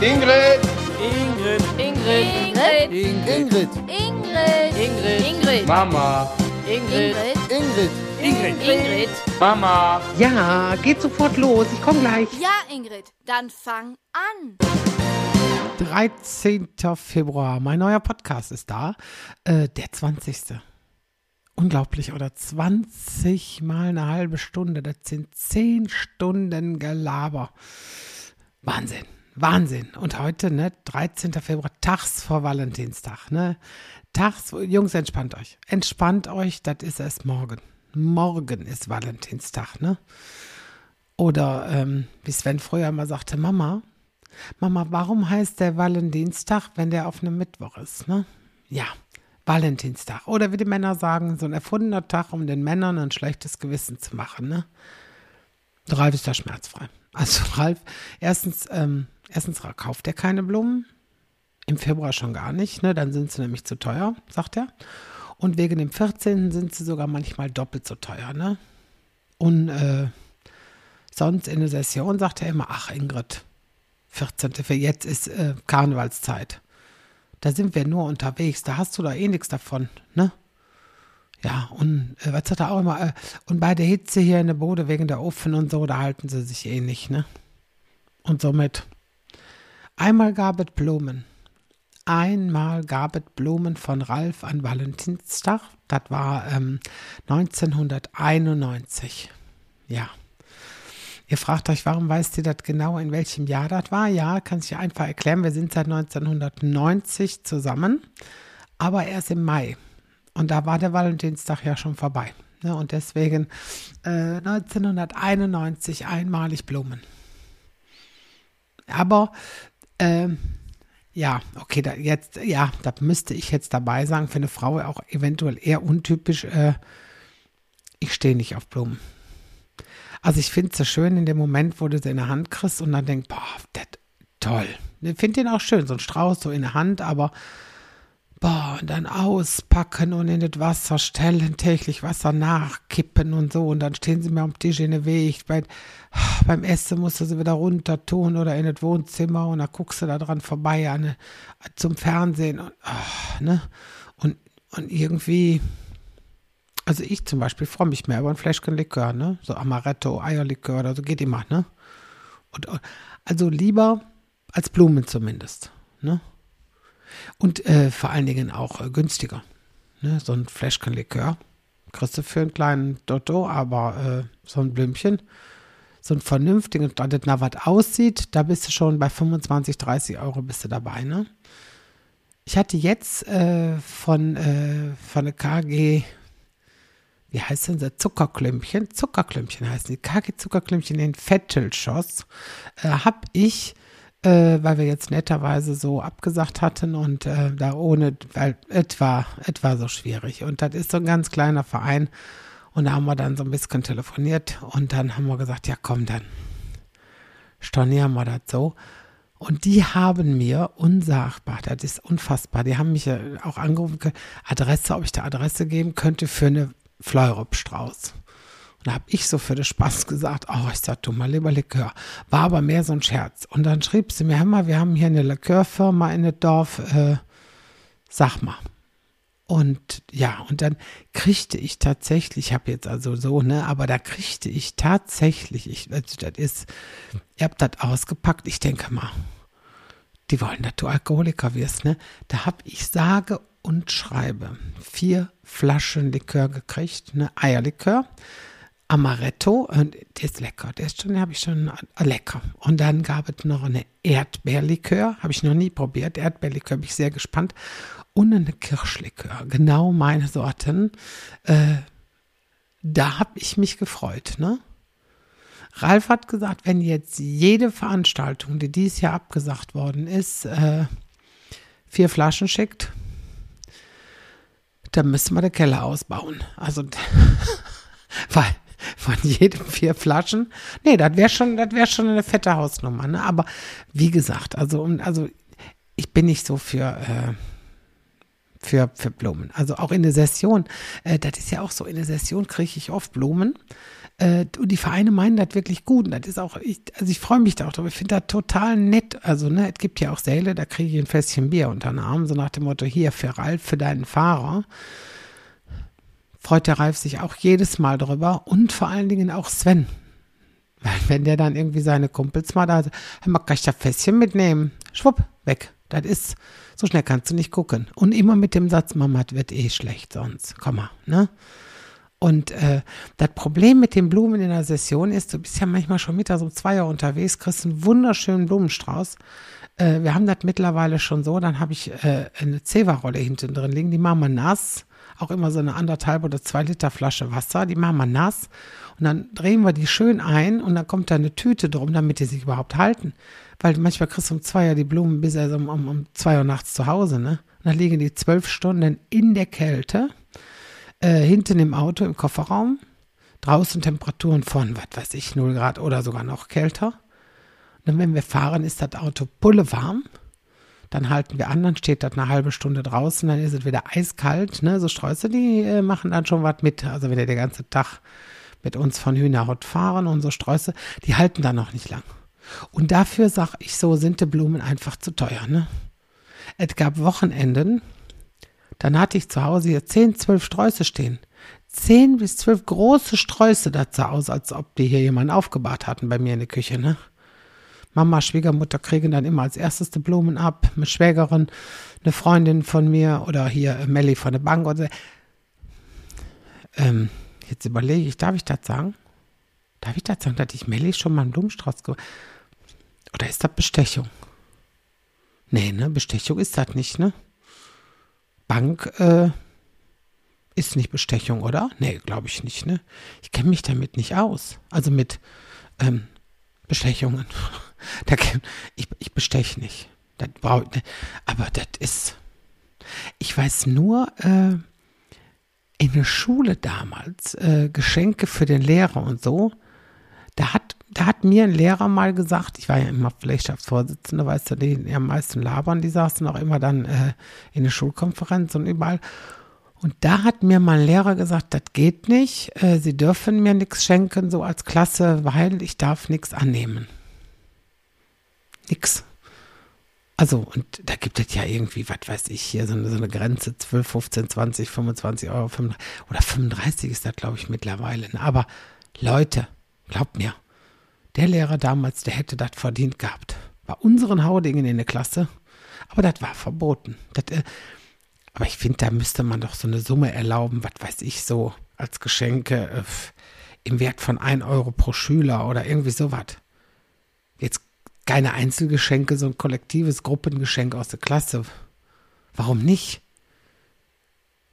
Ingrid. Ingrid. Ingrid. Ingrid. Ingrid. Ingrid. Ingrid. Ingrid. Mama. Ingrid. Ingrid. Ingrid. Ingrid. Mama. Ja, geht sofort los. Ich komme gleich. Ja, Ingrid. Dann fang an. 13. Februar. Mein neuer Podcast ist da. Der 20. Unglaublich, oder? 20 mal eine halbe Stunde. Das sind 10 Stunden Gelaber. Wahnsinn. Wahnsinn. Und heute, ne, 13. Februar, tags vor Valentinstag, ne? Tags, Jungs, entspannt euch. Entspannt euch, das ist erst morgen. Morgen ist Valentinstag, ne? Oder, wie Sven früher immer sagte, Mama, warum heißt der Valentinstag, wenn der auf einem Mittwoch ist, ne? Ja, Valentinstag. Oder wie die Männer sagen, so ein erfundener Tag, um den Männern ein schlechtes Gewissen zu machen, ne? Ralf ist da schmerzfrei. Also Ralf, erstens kauft er keine Blumen, im Februar schon gar nicht, ne? Dann sind sie nämlich zu teuer, sagt er. Und wegen dem 14. sind sie sogar manchmal doppelt so teuer, ne? Und sonst in der Session sagt er immer, ach Ingrid, 14. für jetzt ist Karnevalszeit. Da sind wir nur unterwegs, da hast du da eh nichts davon, ne? Ja, und was sagt er auch immer, und bei der Hitze hier in der Bude wegen der Ofen und so, da halten sie sich eh nicht, ne? Und somit, einmal gab es Blumen von Ralf an Valentinstag, das war 1991, ja. Ihr fragt euch, warum weißt ihr das genau, in welchem Jahr das war? Ja, kann ich einfach erklären, wir sind seit 1990 zusammen, aber erst im Mai. Und da war der Valentinstag ja schon vorbei. Ne? Und deswegen 1991 einmalig Blumen. Aber ja, okay, da müsste ich jetzt dabei sagen, für eine Frau auch eventuell eher untypisch, ich stehe nicht auf Blumen. Also ich finde es so schön in dem Moment, wo du sie in der Hand kriegst und dann denkst, boah, das toll. Ich finde den auch schön, so ein Strauß so in der Hand, aber boah, und dann auspacken und in das Wasser stellen, täglich Wasser nachkippen und so. Und dann stehen sie mir am Tisch in den Weg. Beim Essen musst du sie wieder runter tun oder in das Wohnzimmer. Und dann guckst du da dran vorbei zum Fernsehen. Und, ne? und irgendwie, also ich zum Beispiel freue mich mehr über ein Fläschchen Likör, ne? So Amaretto, Eierlikör oder so, geht immer, ne? Und, also lieber als Blumen zumindest, ne? Und vor allen Dingen auch günstiger. Ne? So ein Fläschchen Likör kriegst du für einen kleinen Dotto, aber so ein Blümchen, so ein vernünftiges, da das nach was aussieht, da bist du schon bei 25, 30 Euro bist du dabei. Ne? Ich hatte jetzt von der KG, wie heißt denn das, Zuckerklümpchen heißen die, KG Zuckerklümpchen in Vettelschoss, habe ich, weil wir jetzt netterweise so abgesagt hatten und da ohne, weil etwa so schwierig. Und das ist so ein ganz kleiner Verein und da haben wir dann so ein bisschen telefoniert und dann haben wir gesagt, ja komm, dann stornieren wir das so. Und die haben mir unsagbar, das ist unfassbar, die haben mich ja auch angerufen, Adresse, ob ich da Adresse geben könnte für eine Fleurobstrauß. Und da habe ich so für den Spaß gesagt, ich sag, du mal lieber Likör. War aber mehr so ein Scherz. Und dann schrieb sie mir, wir haben hier eine Likörfirma in dem Dorf, sag mal. Und ja, und dann kriegte ich tatsächlich, ich habe jetzt also so, ne, aber da kriegte ich tatsächlich, ihr habt das ausgepackt, ich denke mal, die wollen, dass du Alkoholiker wirst, ne. Da habe ich sage und schreibe 4 Flaschen Likör gekriegt, ne, Eierlikör. Amaretto, und der ist lecker, lecker. Und dann gab es noch eine Erdbeerlikör, habe ich noch nie probiert, Erdbeerlikör, bin ich sehr gespannt, und eine Kirschlikör, genau meine Sorten, da habe ich mich gefreut, ne? Ralf hat gesagt, wenn jetzt jede Veranstaltung, die dieses Jahr abgesagt worden ist, 4 Flaschen schickt, dann müssen wir den Keller ausbauen, also weil von jedem 4 Flaschen. Nee, das wäre schon eine fette Hausnummer. Ne? Aber wie gesagt, also ich bin nicht so für Blumen. Also auch in der Session, das ist ja auch so, in der Session kriege ich oft Blumen, Und die Vereine meinen das wirklich gut. Und das ist auch, ich freue mich da auch drüber. Ich finde das total nett. Also, ne, es gibt ja auch Säle, da kriege ich ein Fässchen Bier unter den Arm, so nach dem Motto, hier, für Ralf, für deinen Fahrer. Freut der Ralf sich auch jedes Mal drüber. Und vor allen Dingen auch Sven. Weil wenn der dann irgendwie seine Kumpels mal da, man kann ich das Fässchen mitnehmen. Schwupp, weg. Das ist, so schnell kannst du nicht gucken. Und immer mit dem Satz, Mama, das wird eh schlecht sonst. Komm mal, ne? Und das Problem mit den Blumen in der Session ist, du bist ja manchmal schon mittags um 2 Uhr unterwegs, kriegst einen wunderschönen Blumenstrauß. Wir haben das mittlerweile schon so, dann habe ich eine Zewa-Rolle hinten drin liegen, die machen wir nass. Auch immer so eine 1,5 oder 2 Liter Flasche Wasser, die machen wir nass. Und dann drehen wir die schön ein und dann kommt da eine Tüte drum, damit die sich überhaupt halten. Weil manchmal kriegst du um 2 Uhr die Blumen bis also um 2 Uhr nachts zu Hause, ne? Und dann liegen die 12 Stunden in der Kälte. Hinten im Auto, im Kofferraum, draußen Temperaturen von, was weiß ich, 0 Grad oder sogar noch kälter. Und dann, wenn wir fahren, ist das Auto pullewarm. Dann halten wir an, dann steht das eine halbe Stunde draußen, dann ist es wieder eiskalt. Ne? So Sträuße, die machen dann schon was mit. Also wenn ihr den ganzen Tag mit uns von Hühnerhott fahren und so Sträuße, die halten dann noch nicht lang. Und dafür, sag ich so, sind die Blumen einfach zu teuer. Ne? Es gab Wochenenden, dann hatte ich zu Hause hier 10, 12 Sträuße stehen. 10 bis 12 große Sträuße, das sah aus, als ob die hier jemanden aufgebahrt hatten bei mir in der Küche, ne? Mama, Schwiegermutter kriegen dann immer als erstes die Blumen ab, eine Schwägerin, eine Freundin von mir oder hier Melli von der Bank oder so. Jetzt überlege ich, darf ich das sagen? Darf ich das sagen, dass ich Melli schon mal einen Blumenstrauß gemacht habe? Oder ist das Bestechung? Nee, ne? Bestechung ist das nicht, ne? Bank ist nicht Bestechung, oder? Nee, glaube ich nicht, ne? Ich kenne mich damit nicht aus. Also mit Bestechungen. Ich besteche nicht. Das braucht, ne? Aber das ist... Ich weiß nur, in der Schule damals, Geschenke für den Lehrer und so, da hat mir ein Lehrer mal gesagt, ich war ja immer Pflichtschaftsvorsitzender, weißt du, die am meisten labern, die saßen auch immer dann in der Schulkonferenz und überall. Und da hat mir mein Lehrer gesagt, das geht nicht, sie dürfen mir nichts schenken, so als Klasse, weil ich darf nichts annehmen. Nix. Also, und da gibt es ja irgendwie, was weiß ich, hier so eine Grenze, 12, 15, 20, 25 Euro, 35, oder 35 ist das, glaube ich, mittlerweile. Aber Leute, glaubt mir, der Lehrer damals, der hätte das verdient gehabt. Bei unseren Haudingen in der Klasse. Aber das war verboten. Aber ich finde, da müsste man doch so eine Summe erlauben, was weiß ich so, als Geschenke im Wert von 1 Euro pro Schüler oder irgendwie sowas. Jetzt keine Einzelgeschenke, so ein kollektives Gruppengeschenk aus der Klasse. Warum nicht?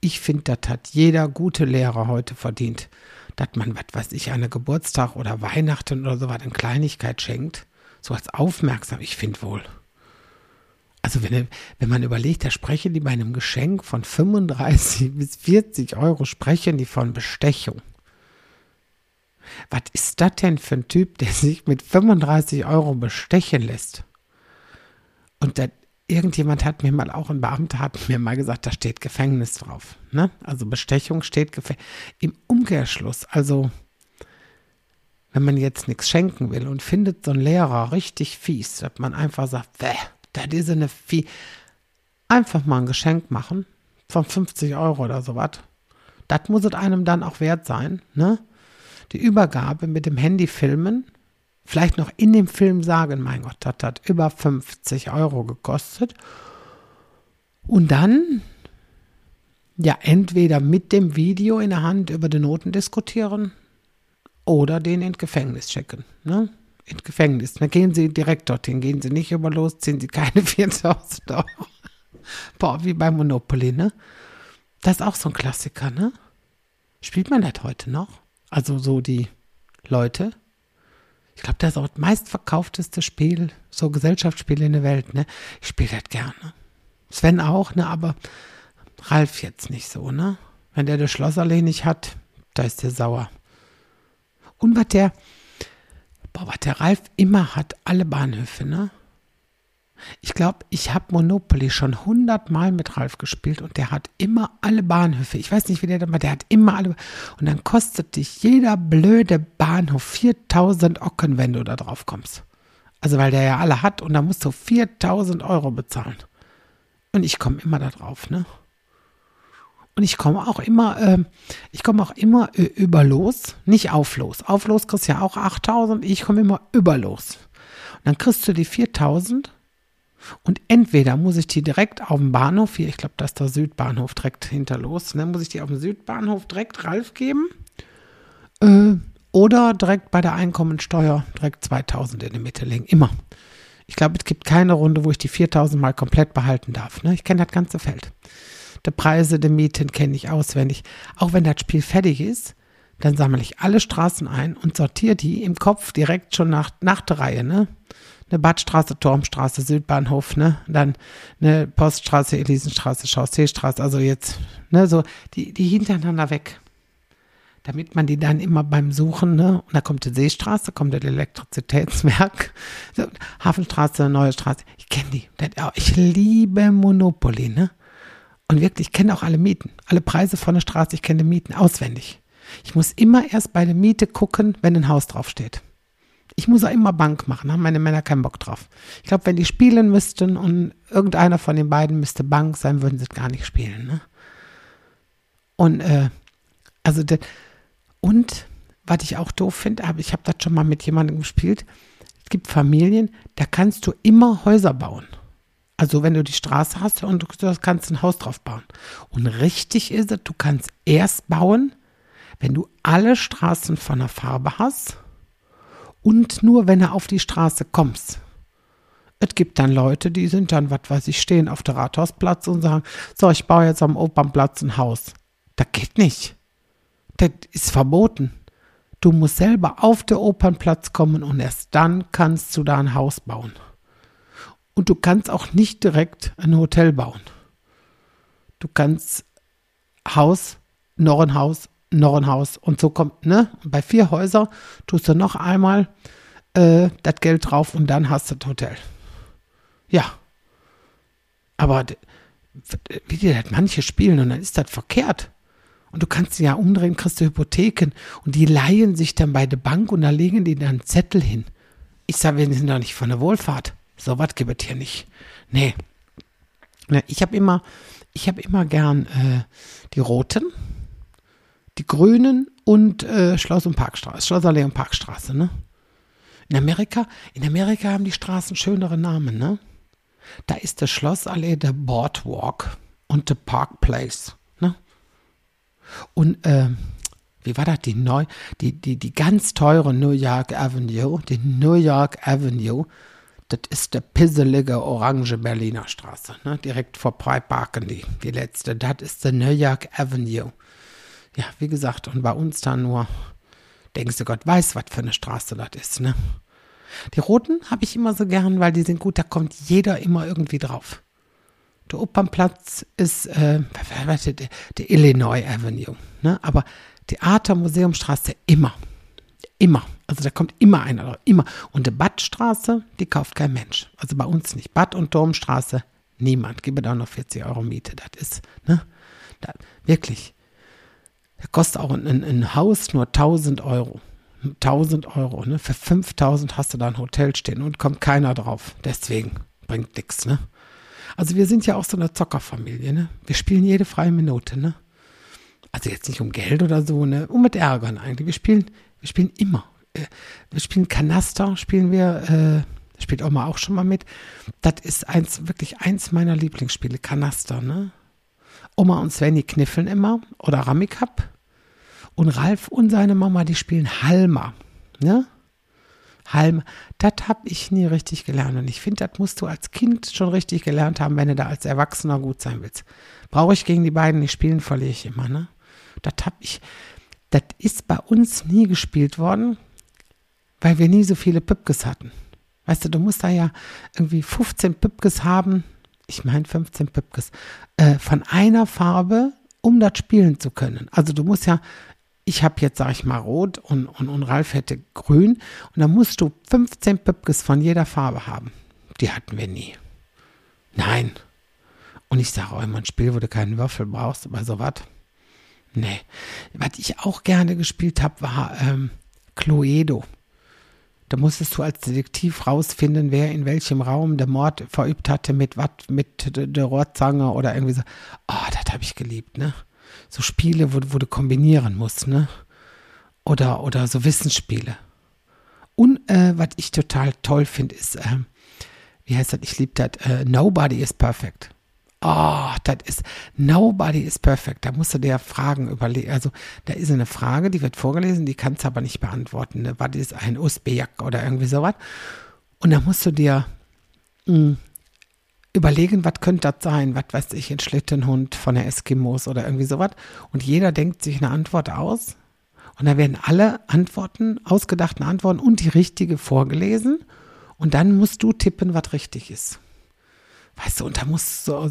Ich finde, das hat jeder gute Lehrer heute verdient. Dass man, was weiß ich, an Geburtstag oder Weihnachten oder sowas in Kleinigkeit schenkt, so als aufmerksam, ich finde wohl. Also wenn man überlegt, da sprechen die bei einem Geschenk von 35 bis 40 Euro, sprechen die von Bestechung. Was ist das denn für ein Typ, der sich mit 35 Euro bestechen lässt? Und dann, irgendjemand hat mir mal, auch ein Beamter hat mir mal gesagt, da steht Gefängnis drauf. Ne? Also Bestechung steht Gefängnis. Im Umkehrschluss, also wenn man jetzt nichts schenken will und findet so einen Lehrer richtig fies, dass man einfach sagt, das ist eine Vieh. Einfach mal ein Geschenk machen von 50 Euro oder sowas. Das muss es einem dann auch wert sein. Ne? Die Übergabe mit dem Handy filmen. Vielleicht noch in dem Film sagen, mein Gott, das hat über 50 Euro gekostet. Und dann, ja, entweder mit dem Video in der Hand über die Noten diskutieren oder den ins Gefängnis schicken. Ne? Ins Gefängnis. Dann gehen Sie direkt dorthin, gehen Sie nicht über los, ziehen Sie keine 4.000 Euro. Boah, wie bei Monopoly, ne? Das ist auch so ein Klassiker, ne? Spielt man das heute noch? Also so die Leute... Ich glaube, das ist auch das meistverkaufteste Spiel, so Gesellschaftsspiele in der Welt, ne? Ich spiele das gerne. Sven auch, ne? Aber Ralf jetzt nicht so, ne? Wenn der das Schlossallee nicht hat, da ist der sauer. Und was der Ralf immer hat, alle Bahnhöfe, ne? Ich glaube, ich habe Monopoly schon 100 Mal mit Ralf gespielt und der hat immer alle Bahnhöfe. Ich weiß nicht, wie der da war, der hat immer alle. Und dann kostet dich jeder blöde Bahnhof 4.000 Ocken, wenn du da drauf kommst. Also weil der ja alle hat und da musst du 4.000 Euro bezahlen. Und ich komme immer da drauf, ne? Und ich komme auch immer, über los, nicht auf los. Auf los kriegst du ja auch 8.000, ich komme immer über los. Und dann kriegst du die 4.000 und entweder muss ich die direkt auf dem Bahnhof, hier, ich glaube, das ist der Südbahnhof direkt hinter los, dann muss ich die auf dem Südbahnhof direkt Ralf geben oder direkt bei der Einkommensteuer direkt 2.000 in die Mitte legen, immer. Ich glaube, es gibt keine Runde, wo ich die 4.000 mal komplett behalten darf, ne? Ich kenne das ganze Feld. Die Preise der Mieten kenne ich auswendig. Auch wenn das Spiel fertig ist, dann sammle ich alle Straßen ein und sortiere die im Kopf direkt schon nach der Reihe. Ne? Eine Badstraße, Turmstraße, Südbahnhof, ne? Dann eine Poststraße, Elisenstraße, Chausseestraße, also jetzt ne, so die hintereinander weg. Damit man die dann immer beim Suchen, ne? Und da kommt die Seestraße, kommt das Elektrizitätswerk, so, Hafenstraße, Neue Straße. Ich kenne die. Ich liebe Monopoly, ne? Und wirklich, ich kenne auch alle Mieten, alle Preise von der Straße, ich kenne die Mieten auswendig. Ich muss immer erst bei der Miete gucken, wenn ein Haus draufsteht. Ich muss auch immer Bank machen, haben meine Männer keinen Bock drauf. Ich glaube, wenn die spielen müssten und irgendeiner von den beiden müsste Bank sein, würden sie gar nicht spielen. Ne? Und was ich auch doof finde, ich habe das schon mal mit jemandem gespielt, es gibt Familien, da kannst du immer Häuser bauen. Also wenn du die Straße hast und du kannst ein Haus drauf bauen. Und richtig ist es, du kannst erst bauen, wenn du alle Straßen von der Farbe hast und nur, wenn du auf die Straße kommst. Es gibt dann Leute, die sind dann, was weiß ich, stehen auf der Rathausplatz und sagen, so, ich baue jetzt am Opernplatz ein Haus. Das geht nicht. Das ist verboten. Du musst selber auf den Opernplatz kommen und erst dann kannst du da ein Haus bauen. Und du kannst auch nicht direkt ein Hotel bauen. Du kannst Haus, noch ein Haus, und so kommt, ne? Und bei 4 Häusern tust du noch einmal das Geld drauf und dann hast du das Hotel. Ja. Aber wie die das manche spielen und dann ist das verkehrt. Und du kannst sie ja umdrehen, kriegst du Hypotheken und die leihen sich dann bei der Bank und da legen die dann Zettel hin. Ich sage, wir sind doch nicht von der Wohlfahrt. So was gibt es hier nicht. Nee. Ich habe immer gern die Roten, die Grünen und Schlossallee und Parkstraße. Ne? In Amerika haben die Straßen schönere Namen. Ne? Da ist der Schlossallee der Boardwalk und der Park Place. Ne? Und wie war das? Die ganz teure New York Avenue. Das ist der pisselige orange Berliner Straße. Ne? Direkt vor Pride parken die letzte. Das ist der New York Avenue. Ja, wie gesagt, und bei uns da nur, denkst du, Gott weiß, was für eine Straße das ist. Ne? Die Roten habe ich immer so gern, weil die sind gut, da kommt jeder immer irgendwie drauf. Der Opernplatz ist der Illinois Avenue. Ne? Aber Theater, Museumstraße immer. Immer. Also da kommt immer einer drauf, immer. Und die Badstraße, die kauft kein Mensch. Also bei uns nicht. Bad- und Turmstraße, niemand. Gib mir da noch 40 Euro Miete, das ist, ne? Da, wirklich. Da kostet auch ein Haus nur 1.000 Euro. 1.000 Euro, ne? Für 5.000 hast du da ein Hotel stehen und kommt keiner drauf. Deswegen bringt nichts, ne? Also wir sind ja auch so eine Zockerfamilie, ne? Wir spielen jede freie Minute, ne? Also jetzt nicht um Geld oder so, ne? Um mit Ärgern eigentlich. Wir spielen immer. Wir spielen Kanaster, spielt Oma auch schon mal mit. Das ist wirklich eins meiner Lieblingsspiele, Kanaster, ne? Oma und Sven, die kniffeln immer oder Rummikub. Und Ralf und seine Mama, die spielen Halma, ne? Halma, das habe ich nie richtig gelernt und ich finde, das musst du als Kind schon richtig gelernt haben, wenn du da als Erwachsener gut sein willst. Brauche ich gegen die beiden nicht spielen, verliere ich immer, ne? Das ist bei uns nie gespielt worden, weil wir nie so viele Püppkes hatten. Weißt du, du musst da ja irgendwie 15 Püppkes haben, 15 Püppkes, von einer Farbe, um das spielen zu können. Also du musst ja, ich habe jetzt, sage ich mal, rot und Ralf hätte grün und dann musst du 15 Püppkes von jeder Farbe haben. Die hatten wir nie. Nein. Und ich sage auch immer, ein Spiel, wo du keinen Würfel brauchst, aber sowas. Nee. Was ich auch gerne gespielt habe, war Cluedo. Da musstest du als Detektiv rausfinden, wer in welchem Raum der Mord verübt hatte, mit was, mit der Rohrzange oder irgendwie so. Oh, das habe ich geliebt, ne? So Spiele, wo du kombinieren musst, ne? Oder so Wissensspiele. Und was ich total toll finde, ist, wie heißt das? Ich liebe das, Nobody is Perfect. Oh, das ist, Nobody is Perfect. Da musst du dir Fragen überlegen. Also, da ist eine Frage, die wird vorgelesen, die kannst du aber nicht beantworten. Ne? Was ist ein Usbejak oder irgendwie sowas? Und da musst du dir überlegen, was könnte das sein? Was weiß ich, ein Schlittenhund von der Eskimos oder irgendwie sowas. Und jeder denkt sich eine Antwort aus. Und da werden alle Antworten, ausgedachten Antworten und die richtige vorgelesen. Und dann musst du tippen, was richtig ist. Weißt du, und da musst du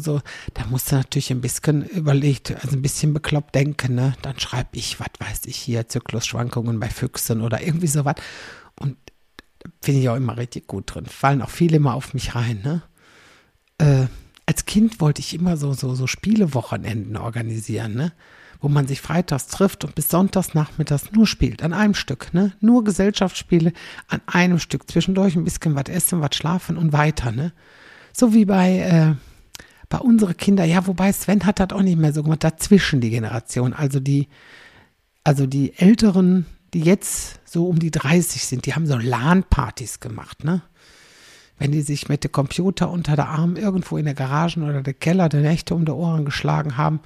natürlich ein bisschen überlegt, also ein bisschen bekloppt denken, ne? Dann schreibe ich, was weiß ich hier, Zyklusschwankungen bei Füchsen oder irgendwie sowas. Und finde ich auch immer richtig gut drin. Fallen auch viele immer auf mich rein, ne? Als Kind wollte ich immer so Spielewochenenden organisieren, ne? Wo man sich freitags trifft und bis sonntags nachmittags nur spielt, an einem Stück, ne? Nur Gesellschaftsspiele an einem Stück, zwischendurch ein bisschen was essen, was schlafen und weiter, ne? So wie bei unseren Kindern. Ja, wobei Sven hat das auch nicht mehr so gemacht. Dazwischen die Generation. Also die Älteren, die jetzt so um die 30 sind, die haben so LAN-Partys gemacht, ne? Wenn die sich mit dem Computer unter der Arm irgendwo in der Garage oder der Keller die Nächte um die Ohren geschlagen haben,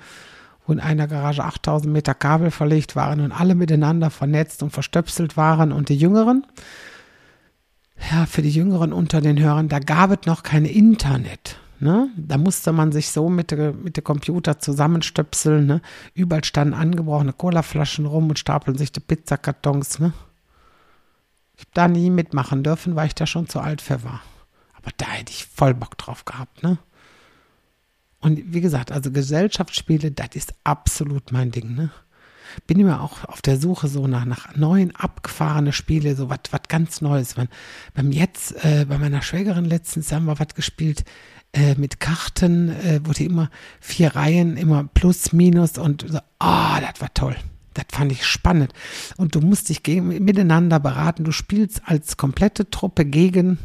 wo in einer Garage 8000 Meter Kabel verlegt waren und alle miteinander vernetzt und verstöpselt waren und die Jüngeren, ja, für die Jüngeren unter den Hörern, da gab es noch kein Internet, ne? Da musste man sich so mit dem Computer zusammenstöpseln, ne? Überall standen angebrochene Colaflaschen rum und stapeln sich die Pizzakartons, ne? Ich habe da nie mitmachen dürfen, weil ich da schon zu alt für war. Aber da hätte ich voll Bock drauf gehabt, ne? Und wie gesagt, also Gesellschaftsspiele, das ist absolut mein Ding, ne? Bin immer auch auf der Suche so nach neuen, abgefahrenen Spielen, so was ganz Neues. Bei meiner Schwägerin letztens haben wir was gespielt mit Karten, wo die immer 4 Reihen, immer plus, minus und so, das war toll. Das fand ich spannend. Und du musst dich miteinander beraten. Du spielst als komplette Truppe gegen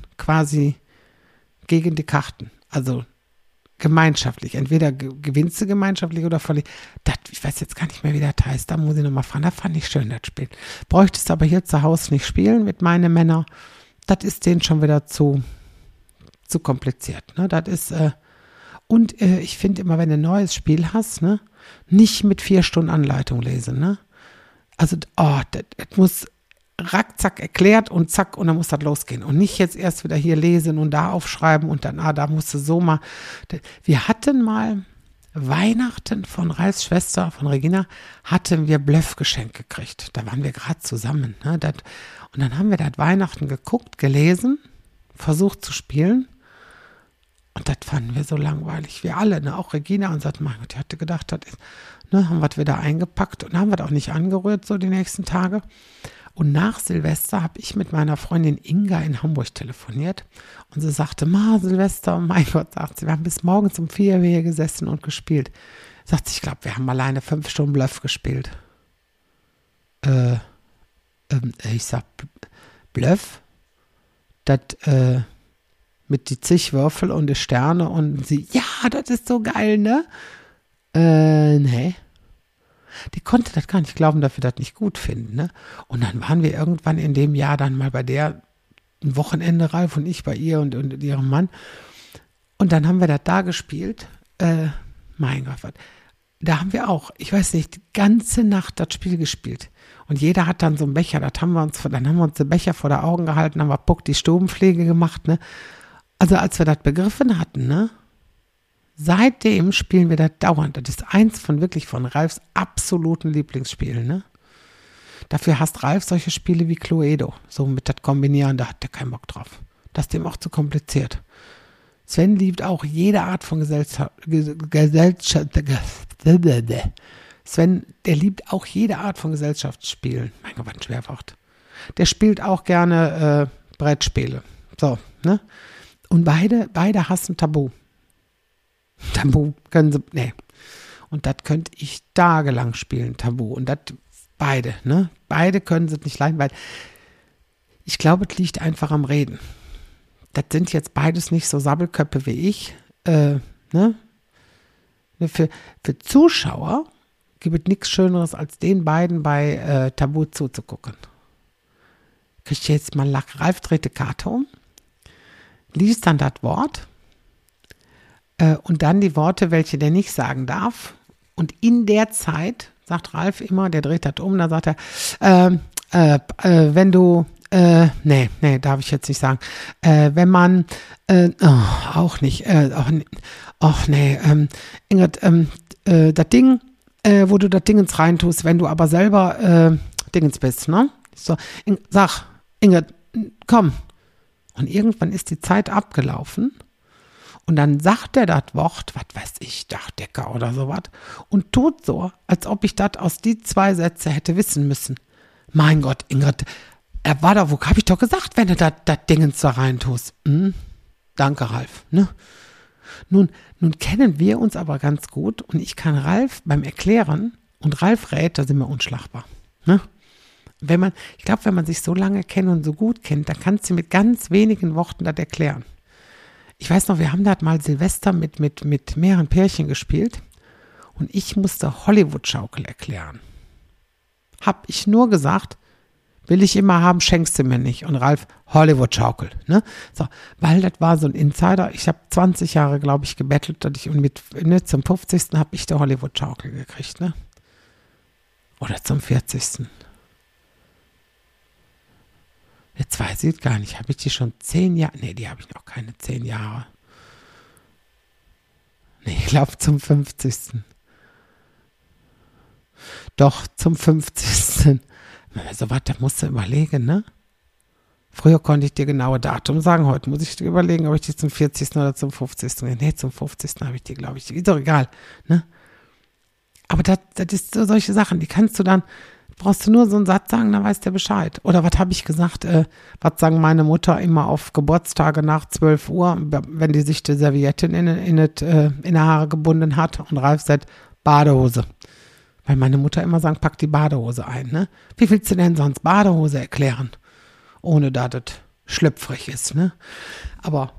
die Karten. Also gemeinschaftlich. Entweder gewinnst du gemeinschaftlich oder verlierst. Ich weiß jetzt gar nicht mehr, wie das heißt. Da muss ich nochmal fragen. Da fand ich schön, das Spiel. Bräuchtest du aber hier zu Hause nicht spielen mit meinen Männern. Das ist denen schon wieder zu kompliziert. Ne? Das ist, und ich finde immer, wenn du ein neues Spiel hast, ne, nicht mit 4 Stunden Anleitung lesen. Ne? Also, das muss zack, erklärt und zack, und dann muss das losgehen. Und nicht jetzt erst wieder hier lesen und da aufschreiben und dann, da musst du so mal. Wir hatten mal Weihnachten von Ralfs Schwester, von Regina, hatten wir Bluff geschenkt gekriegt. Da waren wir gerade zusammen. Ne? Und dann haben wir das Weihnachten geguckt, gelesen, versucht zu spielen. Und das fanden wir so langweilig, wir alle, ne? Auch Regina, und sagt, mein Gott, die hatte gedacht, das ist, ne, haben wir das wieder eingepackt und haben wir das auch nicht angerührt, so die nächsten Tage. Und nach Silvester habe ich mit meiner Freundin Inga in Hamburg telefoniert und sie sagte, Ma, Silvester, mein Gott, sagt sie, wir haben bis morgens um 4 hier gesessen und gespielt. Sagt sie, ich glaube, wir haben alleine 5 Stunden Bluff gespielt. Ich sag, Bluff? Das, mit die zig Würfel und die Sterne und sie, ja, das ist so geil, ne? Nee. Die konnte das gar nicht glauben, dass wir das nicht gut finden, ne? Und dann waren wir irgendwann in dem Jahr dann mal bei der, ein Wochenende, Ralf und ich bei ihr und ihrem Mann. Und dann haben wir das da gespielt. Mein Gott, da haben wir auch, ich weiß nicht, die ganze Nacht das Spiel gespielt. Und jeder hat dann so einen Becher, dann haben wir uns den Becher vor der Augen gehalten, haben wir Puck die Stubenpflege gemacht, ne? Also als wir das begriffen hatten, ne? Seitdem spielen wir das dauernd. Das ist eins von Ralfs absoluten Lieblingsspielen, ne? Dafür hasst Ralf solche Spiele wie Cluedo. So mit das Kombinieren, da hat der keinen Bock drauf. Das ist dem auch zu kompliziert. Sven liebt auch jede Art von Sven, der liebt auch jede Art von Gesellschaftsspielen. Mein Gott, ein Schwerwort. Der spielt auch gerne Brettspiele. So, ne? Und beide hassen Tabu. Tabu können sie, nee. Und das könnte ich tagelang spielen, Tabu. Und das, beide, ne? Beide können sie nicht leiden, weil ich glaube, es liegt einfach am Reden. Das sind jetzt beides nicht so Sabbelköpfe wie ich, ne? Für Zuschauer gibt es nichts Schöneres, als den beiden bei Tabu zuzugucken. Kriegt ich jetzt mal Lack. Ralf dreht die Karte um, liest dann das Wort und dann die Worte, welche der nicht sagen darf. Und in der Zeit sagt Ralf immer, der dreht das um, dann sagt er, wenn du, nee, darf ich jetzt nicht sagen, wenn man, auch nicht, Ingrid, das Ding, wo du das Dingens reintust, wenn du aber selber Dingens bist, ne? So, sag, Ingrid, komm. Und irgendwann ist die Zeit abgelaufen und dann sagt er das Wort, was weiß ich, Dachdecker oder sowas und tut so, als ob ich das aus die zwei Sätze hätte wissen müssen. Mein Gott, Ingrid, er war da, wo habe ich doch gesagt, wenn du das Dingens da rein tust. Hm? Danke, Ralf. Ne? Nun kennen wir uns aber ganz gut und ich kann Ralf beim Erklären und Ralf rät, da sind wir unschlagbar. Ne? Ich glaube, wenn man sich so lange kennt und so gut kennt, dann kannst du mit ganz wenigen Worten das erklären. Ich weiß noch, wir haben das mal Silvester mit mehreren Pärchen gespielt und ich musste Hollywood-Schaukel erklären. Hab ich nur gesagt, will ich immer haben, schenkst du mir nicht. Und Ralf, Hollywood-Schaukel. Ne? So, weil das war so ein Insider. Ich habe 20 Jahre, glaube ich, gebettelt, dass ich zum 50. habe ich die Hollywood-Schaukel gekriegt. Ne? Oder zum 40. Jetzt weiß ich gar nicht, habe ich die schon 10 Jahre? Nee, die habe ich noch keine 10 Jahre. Nee, ich glaube zum 50. Doch, zum 50. So was, da musst du überlegen, ne? Früher konnte ich dir genaue Datum sagen, heute muss ich dir überlegen, ob ich die zum 40. oder zum 50. Nee, zum 50. habe ich die, glaube ich. Ist doch egal, ne? Aber das ist so solche Sachen, die kannst du dann, brauchst du nur so einen Satz sagen, dann weiß der Bescheid. Oder was habe ich gesagt, was sagen meine Mutter immer auf Geburtstage nach 12 Uhr, wenn die sich die Serviette in die Haare gebunden hat und Ralf sagt, Badehose. Weil meine Mutter immer sagt, pack die Badehose ein. Ne? Wie willst du denn sonst Badehose erklären? Ohne dass das schlüpfrig ist. Ne? Aber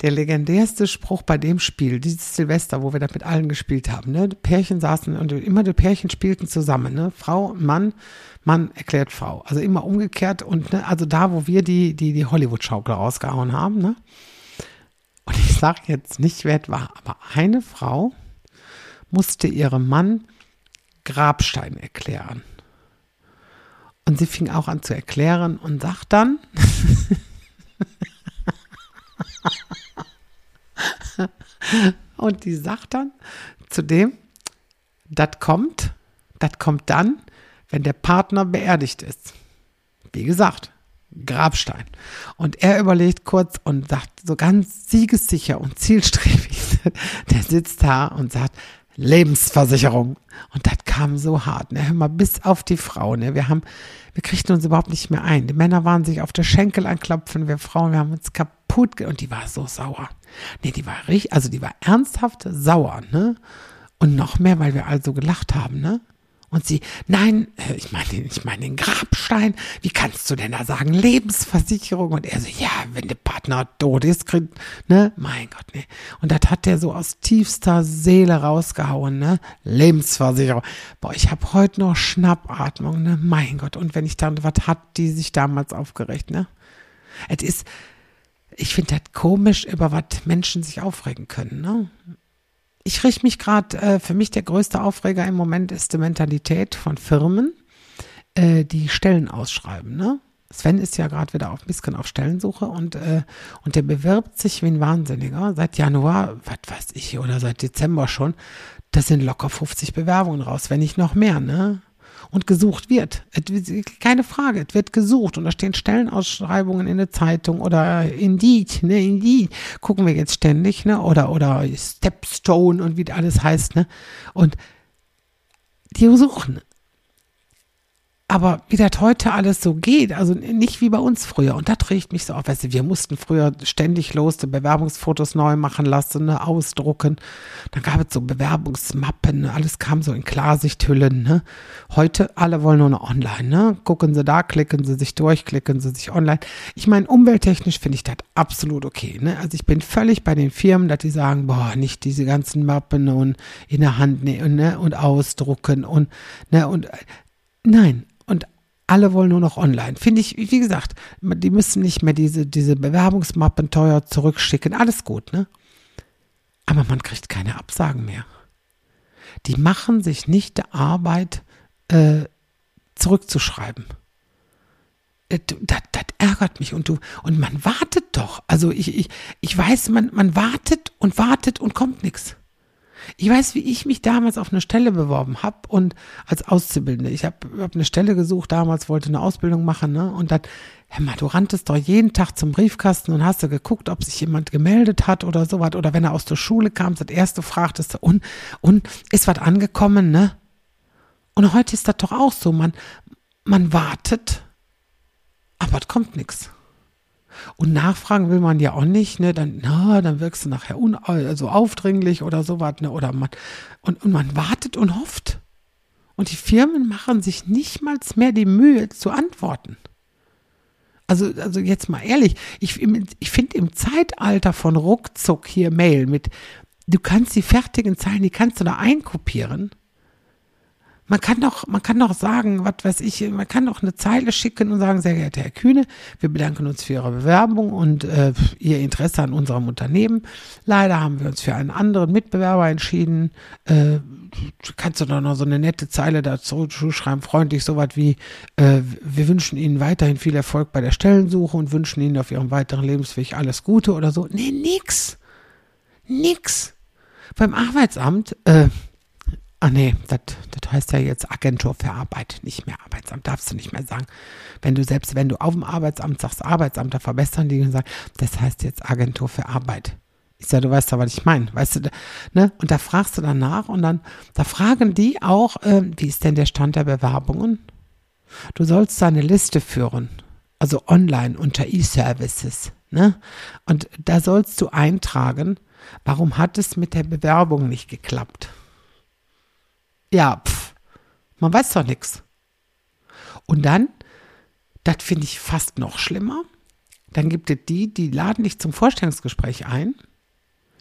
der legendärste Spruch bei dem Spiel, dieses Silvester, wo wir das mit allen gespielt haben, ne? Die Pärchen saßen und immer die Pärchen spielten zusammen. Ne? Frau, Mann, Mann erklärt Frau. Also immer umgekehrt und ne? Also da, wo wir die Hollywood-Schaukel rausgehauen haben. Ne? Und ich sage jetzt nicht, wer es war, aber eine Frau musste ihrem Mann Grabstein erklären. Und sie fing auch an zu erklären und sagt dann, und die sagt dann zu dem, das kommt dann, wenn der Partner beerdigt ist. Wie gesagt, Grabstein. Und er überlegt kurz und sagt so ganz siegessicher und zielstrebig, der sitzt da und sagt, Lebensversicherung. Und das kam so hart. Ne? Hör mal, bis auf die Frau. Ne? Wir kriegten uns überhaupt nicht mehr ein. Die Männer waren sich auf der Schenkel anklopfen. Wir Frauen, wir haben uns kaputt und die war so sauer. Nee, die war ernsthaft sauer. Ne? Und noch mehr, weil wir alle so gelacht haben. Ne? Und sie, nein, ich meine den Grabstein. Wie kannst du denn da sagen, Lebensversicherung? Und er so, ja, wenn der Partner tot ist, kriegt, ne? Mein Gott, ne. Und das hat der so aus tiefster Seele rausgehauen, ne? Lebensversicherung. Boah, ich habe heute noch Schnappatmung, ne? Mein Gott. Und wenn ich dann, was hat die sich damals aufgeregt, ne? Es ist, ich finde das komisch, über was Menschen sich aufregen können, ne? Ich richte mich gerade, für mich der größte Aufreger im Moment ist die Mentalität von Firmen, die Stellen ausschreiben. Ne? Sven ist ja gerade wieder ein bisschen auf Stellensuche und der bewirbt sich wie ein Wahnsinniger. Seit Januar, was weiß ich, oder seit Dezember schon, da sind locker 50 Bewerbungen raus, wenn nicht noch mehr. Ne? Und gesucht wird. Keine Frage, es wird gesucht. Und da stehen Stellenausschreibungen in der Zeitung oder Indeed, ne, Indeed. Gucken wir jetzt ständig, ne, oder Stepstone und wie das alles heißt, ne. Und die suchen. Aber wie das heute alles so geht, also nicht wie bei uns früher. Und das regt mich so auf. Weißt du, wir mussten früher ständig los, die Bewerbungsfotos neu machen lassen, ne, ausdrucken. Dann gab es so Bewerbungsmappen, ne, alles kam so in Klarsichthüllen. Ne? Heute, alle wollen nur noch online. Ne? Gucken sie da, klicken sie sich durch, klicken sie sich online. Ich meine, umwelttechnisch finde ich das absolut okay. Ne? Also ich bin völlig bei den Firmen, dass die sagen, boah, nicht diese ganzen Mappen und in der Hand ne, und ausdrucken und, ne, und nein. Und alle wollen nur noch online. Finde ich, wie gesagt, die müssen nicht mehr diese Bewerbungsmappen teuer zurückschicken. Alles gut, ne? Aber man kriegt keine Absagen mehr. Die machen sich nicht der Arbeit, zurückzuschreiben. Das ärgert mich. Und man wartet doch. Also ich weiß, man wartet und kommt nichts. Ich weiß, wie ich mich damals auf eine Stelle beworben habe und als Auszubildende. Ich habe eine Stelle gesucht, damals wollte eine Ausbildung machen, ne? Und dann, hör mal, du ranntest doch jeden Tag zum Briefkasten und hast du geguckt, ob sich jemand gemeldet hat oder sowas. Oder wenn er aus der Schule kam, das erste fragtest du, und ist was angekommen, ne? Und heute ist das doch auch so, man wartet, aber es kommt nichts. Und nachfragen will man ja auch nicht, ne? Dann wirkst du nachher so aufdringlich oder sowas, ne? Oder und man wartet und hofft. Und die Firmen machen sich nicht mal mehr die Mühe zu antworten. Also jetzt mal ehrlich, ich finde im Zeitalter von ruckzuck hier Mail du kannst die fertigen Zeilen, die kannst du da einkopieren. Man kann doch sagen, was weiß ich, man kann doch eine Zeile schicken und sagen, sehr geehrter Herr Kühne, wir bedanken uns für Ihre Bewerbung und Ihr Interesse an unserem Unternehmen. Leider haben wir uns für einen anderen Mitbewerber entschieden. Kannst du doch noch so eine nette Zeile dazu schreiben, freundlich, sowas wie, wir wünschen Ihnen weiterhin viel Erfolg bei der Stellensuche und wünschen Ihnen auf Ihrem weiteren Lebensweg alles Gute oder so. Nee, nix. Beim Arbeitsamt, ah nee, das heißt ja jetzt Agentur für Arbeit, nicht mehr Arbeitsamt, darfst du nicht mehr sagen. Selbst wenn du auf dem Arbeitsamt sagst, Arbeitsamt, da verbessern die und sagen, das heißt jetzt Agentur für Arbeit. Ich sage, du weißt ja, was ich meine, weißt du, ne? Und da fragst du danach und dann, da fragen die auch, wie ist denn der Stand der Bewerbungen? Du sollst deine Liste führen, also online unter E-Services, ne? Und da sollst du eintragen, warum hat es mit der Bewerbung nicht geklappt? Ja, man weiß doch nichts. Und dann, das finde ich fast noch schlimmer, dann gibt es die laden dich zum Vorstellungsgespräch ein.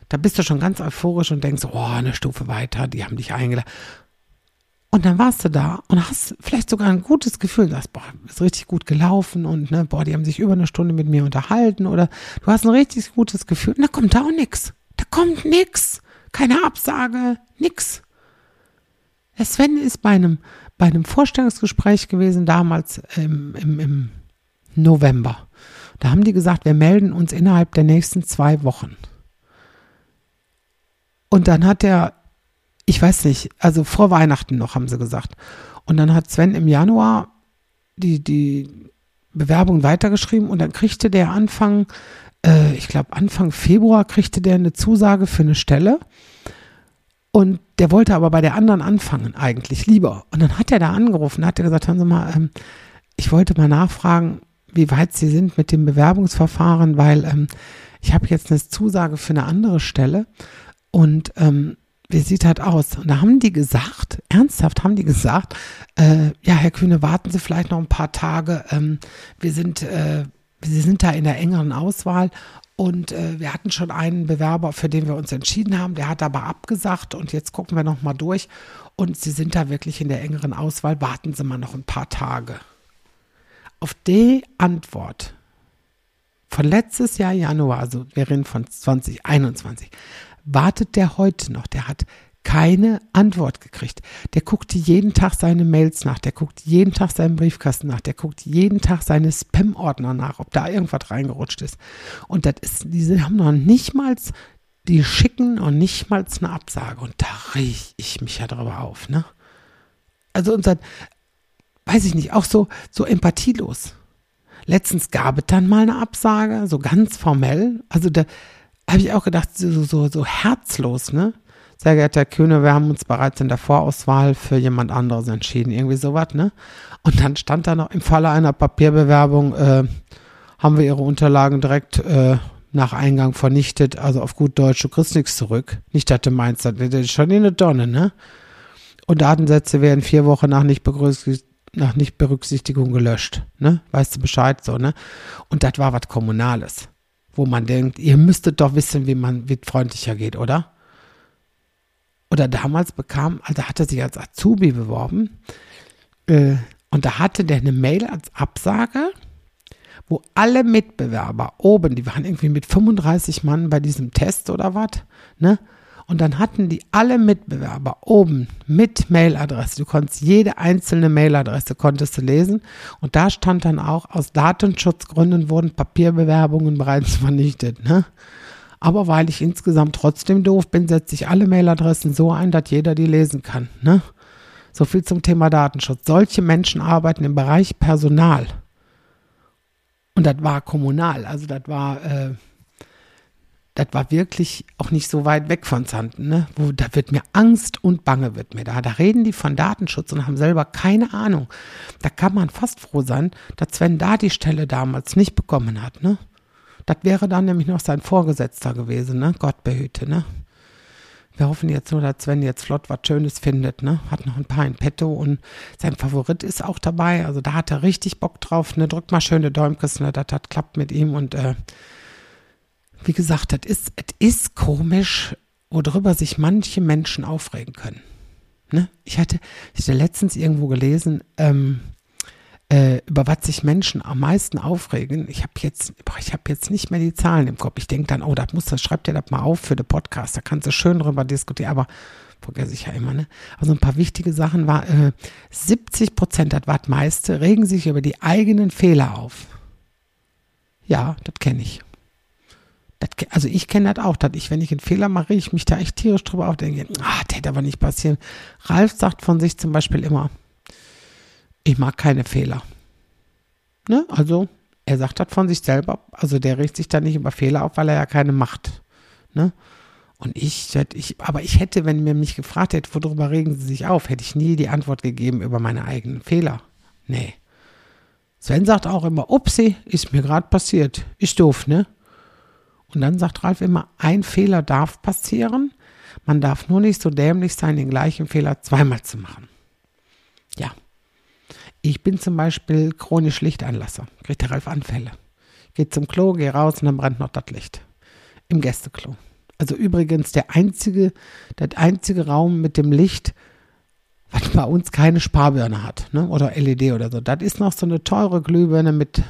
Da bist du schon ganz euphorisch und denkst, oh, eine Stufe weiter, die haben dich eingeladen. Und dann warst du da und hast vielleicht sogar ein gutes Gefühl und sagst, boah, ist richtig gut gelaufen und ne, boah, die haben sich über eine Stunde mit mir unterhalten oder du hast ein richtig gutes Gefühl und da kommt da auch nichts. Da kommt nichts. Keine Absage, nix. Der Sven ist bei einem Vorstellungsgespräch gewesen, damals im November. Da haben die gesagt, wir melden uns innerhalb der nächsten 2 Wochen. Und dann hat er, ich weiß nicht, also vor Weihnachten noch, haben sie gesagt. Und dann hat Sven im Januar die Bewerbung weitergeschrieben und dann kriegte der Anfang Februar kriegte der eine Zusage für eine Stelle. Und der wollte aber bei der anderen anfangen eigentlich lieber. Und dann hat er da angerufen, hat er gesagt, hören Sie mal, ich wollte mal nachfragen, wie weit Sie sind mit dem Bewerbungsverfahren, weil ich habe jetzt eine Zusage für eine andere Stelle und wie sieht das aus? Und da haben die gesagt, ernsthaft haben die gesagt, ja, Herr Kühne, warten Sie vielleicht noch ein paar Tage, Sie sind da in der engeren Auswahl. Und wir hatten schon einen Bewerber, für den wir uns entschieden haben, der hat aber abgesagt und jetzt gucken wir nochmal durch und Sie sind da wirklich in der engeren Auswahl, warten Sie mal noch ein paar Tage. Auf die Antwort von letztes Jahr Januar, also wir reden von 2021, wartet der heute noch, der hat keine Antwort gekriegt. Der guckte jeden Tag seine Mails nach, der guckt jeden Tag seinen Briefkasten nach, der guckt jeden Tag seine Spam-Ordner nach, ob da irgendwas reingerutscht ist. Und das ist, diese haben noch nicht mal, die schicken und nicht mal eine Absage. Und da rieche ich mich ja drüber auf, ne? Also und dann, weiß ich nicht, auch so empathielos. Letztens gab es dann mal eine Absage, so ganz formell. Also da habe ich auch gedacht, so herzlos, ne? sehr geehrter Herr Kühne, wir haben uns bereits in der Vorauswahl für jemand anderes entschieden. Irgendwie sowas, ne? Und dann stand da noch, im Falle einer Papierbewerbung haben wir Ihre Unterlagen direkt nach Eingang vernichtet. Also auf gut Deutsch, du kriegst nichts zurück. Nicht, dass du meinst, das ist schon in eine Donne, ne? Und Datensätze werden 4 Wochen nach Nichtberücksichtigung gelöscht, ne? Weißt du Bescheid, so, ne? Und das war was Kommunales, wo man denkt, ihr müsstet doch wissen, wie freundlicher geht, oder? Oder damals hat er sich als Azubi beworben, und da hatte der eine Mail als Absage, wo alle Mitbewerber oben, die waren irgendwie mit 35 Mann bei diesem Test oder was, ne? Und dann hatten die alle Mitbewerber oben mit Mailadresse. Du konntest jede einzelne Mailadresse konntest du lesen. Und da stand dann auch, aus Datenschutzgründen wurden Papierbewerbungen bereits vernichtet. Ne? Aber weil ich insgesamt trotzdem doof bin, setze ich alle Mailadressen so ein, dass jeder die lesen kann. Ne? So viel zum Thema Datenschutz. Solche Menschen arbeiten im Bereich Personal. Und das war kommunal. Also das war wirklich auch nicht so weit weg von Xanten, ne? Da wird mir Angst und Bange wird mir da. Da reden die von Datenschutz und haben selber keine Ahnung. Da kann man fast froh sein, dass Sven da die Stelle damals nicht bekommen hat, ne? Das wäre dann nämlich noch sein Vorgesetzter gewesen, ne? Gott behüte, ne? Wir hoffen jetzt nur, dass Sven jetzt flott was Schönes findet, ne? Hat noch ein paar in petto und sein Favorit ist auch dabei. Also da hat er richtig Bock drauf, ne? Drückt mal schöne Däumkes, ne? Das klappt mit ihm und, wie gesagt, das ist komisch, worüber sich manche Menschen aufregen können. Ne? Ich hatte letztens irgendwo gelesen, über was sich Menschen am meisten aufregen. Ich hab jetzt nicht mehr die Zahlen im Kopf. Ich denke dann, schreibt dir das mal auf für den Podcast, da kannst du schön drüber diskutieren, aber vergesse ich ja immer, ne? Also ein paar wichtige Sachen war, 70%, das war das meiste, regen sich über die eigenen Fehler auf. Ja, das kenne ich. Also ich kenne das auch, dass ich, wenn ich einen Fehler mache, ich mich da echt tierisch drüber aufdenke, das hätte aber nicht passieren. Ralf sagt von sich zum Beispiel immer, ich mag keine Fehler. Ne? Also er sagt das von sich selber, also der regt sich da nicht über Fehler auf, weil er ja keine macht. Ne? Und ich hätte, wenn mir mich gefragt hätte, worüber regen sie sich auf, hätte ich nie die Antwort gegeben über meine eigenen Fehler. Nee. Sven sagt auch immer, upsi, ist mir gerade passiert. Ist doof, ne? Und dann sagt Ralf immer, ein Fehler darf passieren, man darf nur nicht so dämlich sein, den gleichen Fehler zweimal zu machen. Ja, ich bin zum Beispiel chronisch Lichtanlasser, kriegt der Ralf Anfälle. Geht zum Klo, geh raus und dann brennt noch das Licht. Im Gästeklo. Also übrigens der einzige Raum mit dem Licht, was bei uns keine Sparbirne hat, ne? Oder LED oder so. Das ist noch so eine teure Glühbirne mit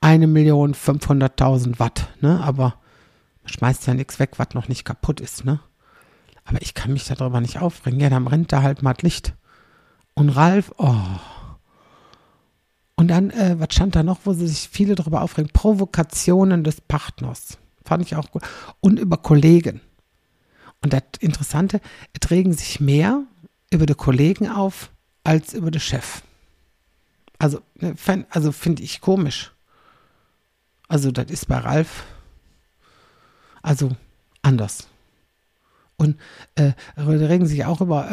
1.500.000 Watt, ne? Aber man schmeißt ja nichts weg, was noch nicht kaputt ist, ne? Aber ich kann mich darüber nicht aufregen. Ja, dann brennt da halt mal das Licht. Und Ralf, Und dann, was stand da noch, wo sich viele darüber aufregen? Provokationen des Partners. Fand ich auch gut. Und über Kollegen. Und das Interessante, es regen sich mehr über die Kollegen auf, als über den Chef. Also finde ich komisch. Also das ist bei Ralf also anders. Und regen sich auch über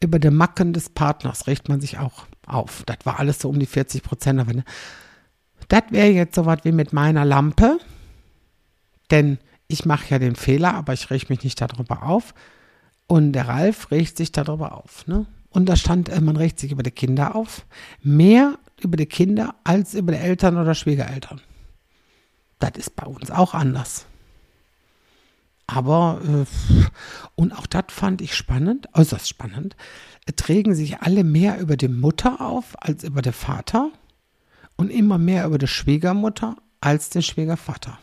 die Macken des Partners, regt man sich auch auf. Das war alles so um die 40%. Aber, ne? Das wäre jetzt so was wie mit meiner Lampe, denn ich mache ja den Fehler, aber ich reg mich nicht darüber auf. Und der Ralf regt sich darüber auf. Ne? Und da stand, man regt sich über die Kinder auf. Mehr über die Kinder als über die Eltern oder Schwiegereltern. Das ist bei uns auch anders. Aber, und auch das fand ich spannend, äußerst spannend, regen sich alle mehr über die Mutter auf als über den Vater und immer mehr über die Schwiegermutter als den Schwiegervater.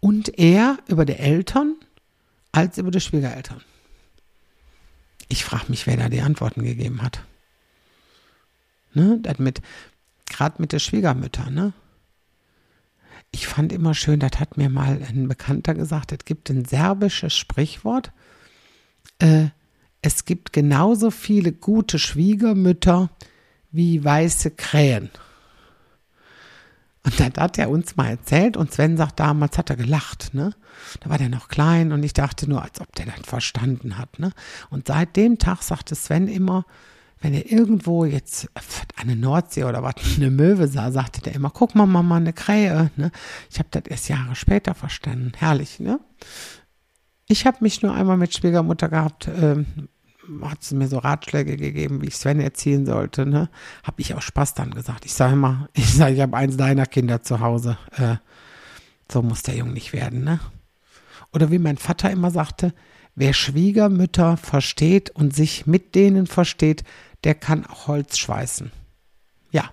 Und eher über die Eltern als über die Schwiegereltern. Ich frage mich, wer da die Antworten gegeben hat. Ne? Gerade mit der Schwiegermütter, ne? Ich fand immer schön, das hat mir mal ein Bekannter gesagt, es gibt ein serbisches Sprichwort, es gibt genauso viele gute Schwiegermütter wie weiße Krähen. Und das hat er uns mal erzählt und Sven sagt, damals hat er gelacht, ne? Da war der noch klein und ich dachte nur, als ob der das verstanden hat, ne? Und seit dem Tag sagte Sven immer, wenn er irgendwo jetzt an der Nordsee oder was eine Möwe sah, sagte der immer, guck mal, Mama, eine Krähe, ne? Ich habe das erst Jahre später verstanden. Herrlich, ne? Ich habe mich nur einmal mit Schwiegermutter gehabt, hat sie mir so Ratschläge gegeben, wie ich Sven erziehen sollte, ne? Habe ich auch Spaß dann gesagt. Ich sage, ich habe eins deiner Kinder zu Hause. So muss der Junge nicht werden, ne? Oder wie mein Vater immer sagte, wer Schwiegermütter versteht und sich mit denen versteht, der kann auch Holz schweißen. Ja,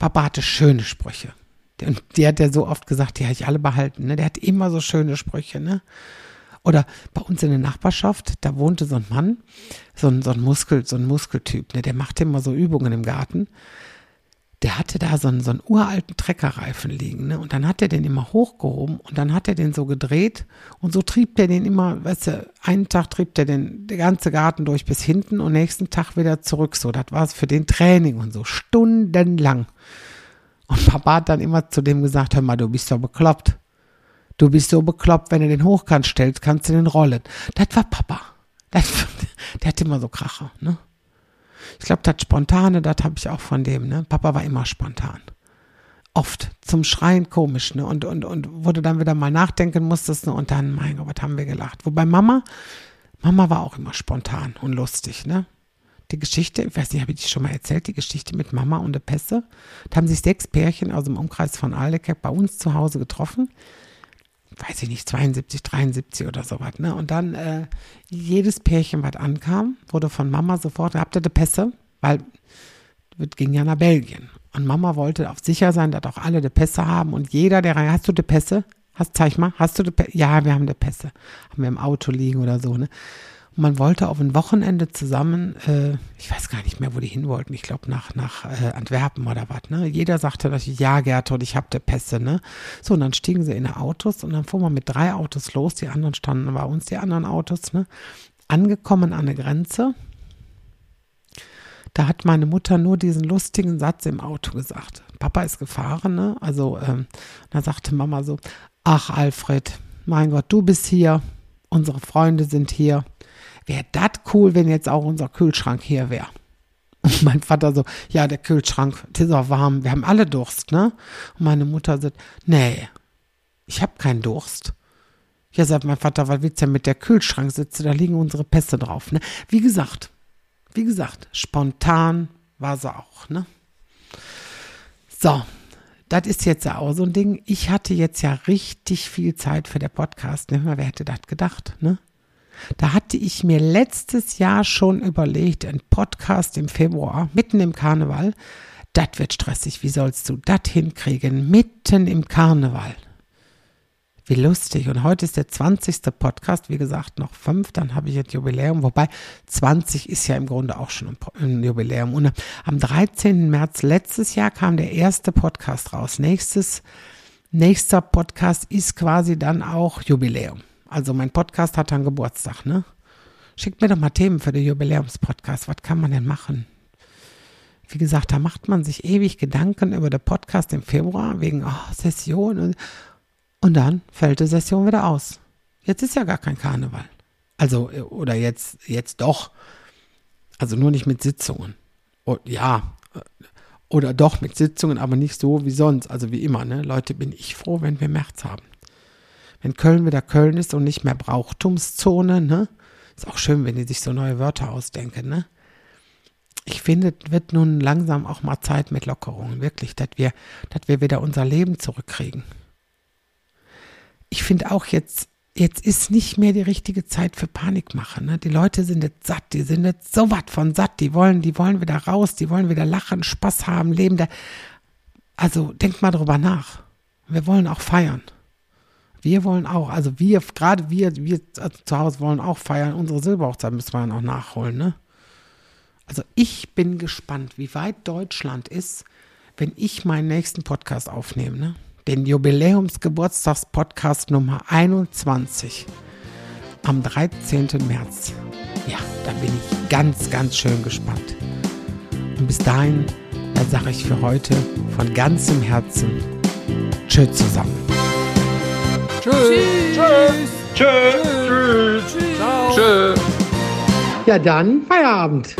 Papa hatte schöne Sprüche. Und die hat er so oft gesagt, die habe ich alle behalten, ne? Der hat immer so schöne Sprüche, ne? Oder bei uns in der Nachbarschaft, da wohnte so ein Mann, so ein Muskeltyp, ne? Der machte immer so Übungen im Garten. Der hatte da so einen uralten Treckerreifen liegen, ne? Und dann hat er den immer hochgehoben und dann hat er den so gedreht und so trieb der den immer, weißt du, einen Tag trieb der den ganzen Garten durch bis hinten und nächsten Tag wieder zurück. So, das war es für den Training und so, stundenlang. Und Papa hat dann immer zu dem gesagt, hör mal, du bist doch bekloppt. Du bist so bekloppt, wenn du den hochkant stellst, kannst du den rollen. Das war Papa. Der hatte immer so Kracher, ne? Ich glaube, das Spontane, das habe ich auch von dem, ne? Papa war immer spontan. Oft. Zum Schreien komisch, ne? Und wo du dann wieder mal nachdenken musstest, ne? Und dann, mein Gott, was haben wir gelacht. Wobei Mama war auch immer spontan und lustig, ne? Die Geschichte, ich weiß nicht, habe ich die schon mal erzählt, die Geschichte mit Mama und der Pässe. Da haben sich 6 Pärchen aus dem Umkreis von Aldekerk bei uns zu Hause getroffen. Weiß ich nicht, 72, 73 oder sowas, ne? Und dann jedes Pärchen, was ankam, wurde von Mama sofort, habt ihr die Pässe? Weil das ging ja nach Belgien. Und Mama wollte auf sicher sein, dass auch alle die Pässe haben. Und jeder, der rein, hast du die Pässe? Zeig mal, hast du die Pässe? Ja, wir haben die Pässe. Haben wir im Auto liegen oder so, ne? Und man wollte auf ein Wochenende zusammen, ich weiß gar nicht mehr, wo die hin wollten, ich glaube nach Antwerpen oder was, ne? Jeder sagte, ja Gertrud, ich hab die Pässe, ne? So, und dann stiegen sie in die Autos und dann fuhren wir mit 3 Autos los, die anderen standen bei uns, die anderen Autos, ne? Angekommen an der Grenze, da hat meine Mutter nur diesen lustigen Satz im Auto gesagt. Papa ist gefahren, ne? Also, da sagte Mama so, ach Alfred, mein Gott, du bist hier, unsere Freunde sind hier. Wäre das cool, wenn jetzt auch unser Kühlschrank hier wäre? Und mein Vater so, ja, der Kühlschrank, der ist auch warm, wir haben alle Durst, ne? Und meine Mutter sagt, nee, ich habe keinen Durst. Ja, sagt mein Vater, was willst du denn mit der Kühlschranksitze? Da liegen unsere Pässe drauf, ne? Wie gesagt, spontan war sie auch, ne? So, das ist jetzt ja auch so ein Ding. Ich hatte jetzt ja richtig viel Zeit für den Podcast, ne? Wer hätte das gedacht, ne? Da hatte ich mir letztes Jahr schon überlegt, ein Podcast im Februar, mitten im Karneval, das wird stressig, wie sollst du das hinkriegen, mitten im Karneval. Wie lustig. Und heute ist der 20. Podcast, wie gesagt, noch 5, dann habe ich jetzt Jubiläum, wobei 20 ist ja im Grunde auch schon ein Jubiläum. Und am 13. März letztes Jahr kam der erste Podcast raus. Nächster Podcast ist quasi dann auch Jubiläum. Also mein Podcast hat dann Geburtstag, ne? Schickt mir doch mal Themen für den Jubiläumspodcast. Was kann man denn machen? Wie gesagt, da macht man sich ewig Gedanken über den Podcast im Februar wegen Session. Und dann fällt die Session wieder aus. Jetzt ist ja gar kein Karneval. Also, oder jetzt doch. Also nur nicht mit Sitzungen. Und, ja, oder doch mit Sitzungen, aber nicht so wie sonst. Also wie immer, ne? Leute, bin ich froh, wenn wir März haben. Wenn Köln wieder Köln ist und nicht mehr Brauchtumszone, ne? Ist auch schön, wenn die sich so neue Wörter ausdenken, ne? Ich finde, es wird nun langsam auch mal Zeit mit Lockerungen, wirklich, dass wir wieder unser Leben zurückkriegen. Ich finde auch jetzt ist nicht mehr die richtige Zeit für Panikmache, ne? Die Leute sind jetzt satt, die sind jetzt so was von satt, die wollen wieder raus, die wollen wieder lachen, Spaß haben, leben. Also denkt mal drüber nach. Wir wollen auch feiern. Wir wollen auch, also wir zu Hause wollen auch feiern. Unsere Silberhochzeit müssen wir ja noch nachholen, ne? Also ich bin gespannt, wie weit Deutschland ist, wenn ich meinen nächsten Podcast aufnehme, ne? Den Jubiläumsgeburtstagspodcast Nummer 21 am 13. März. Ja, da bin ich ganz, ganz schön gespannt. Und bis dahin, da sage ich für heute von ganzem Herzen Tschüss zusammen. Tschüss. Tschüss. Tschüss. Tschüss. Tschüss. Tschüss. Ja, dann Feierabend.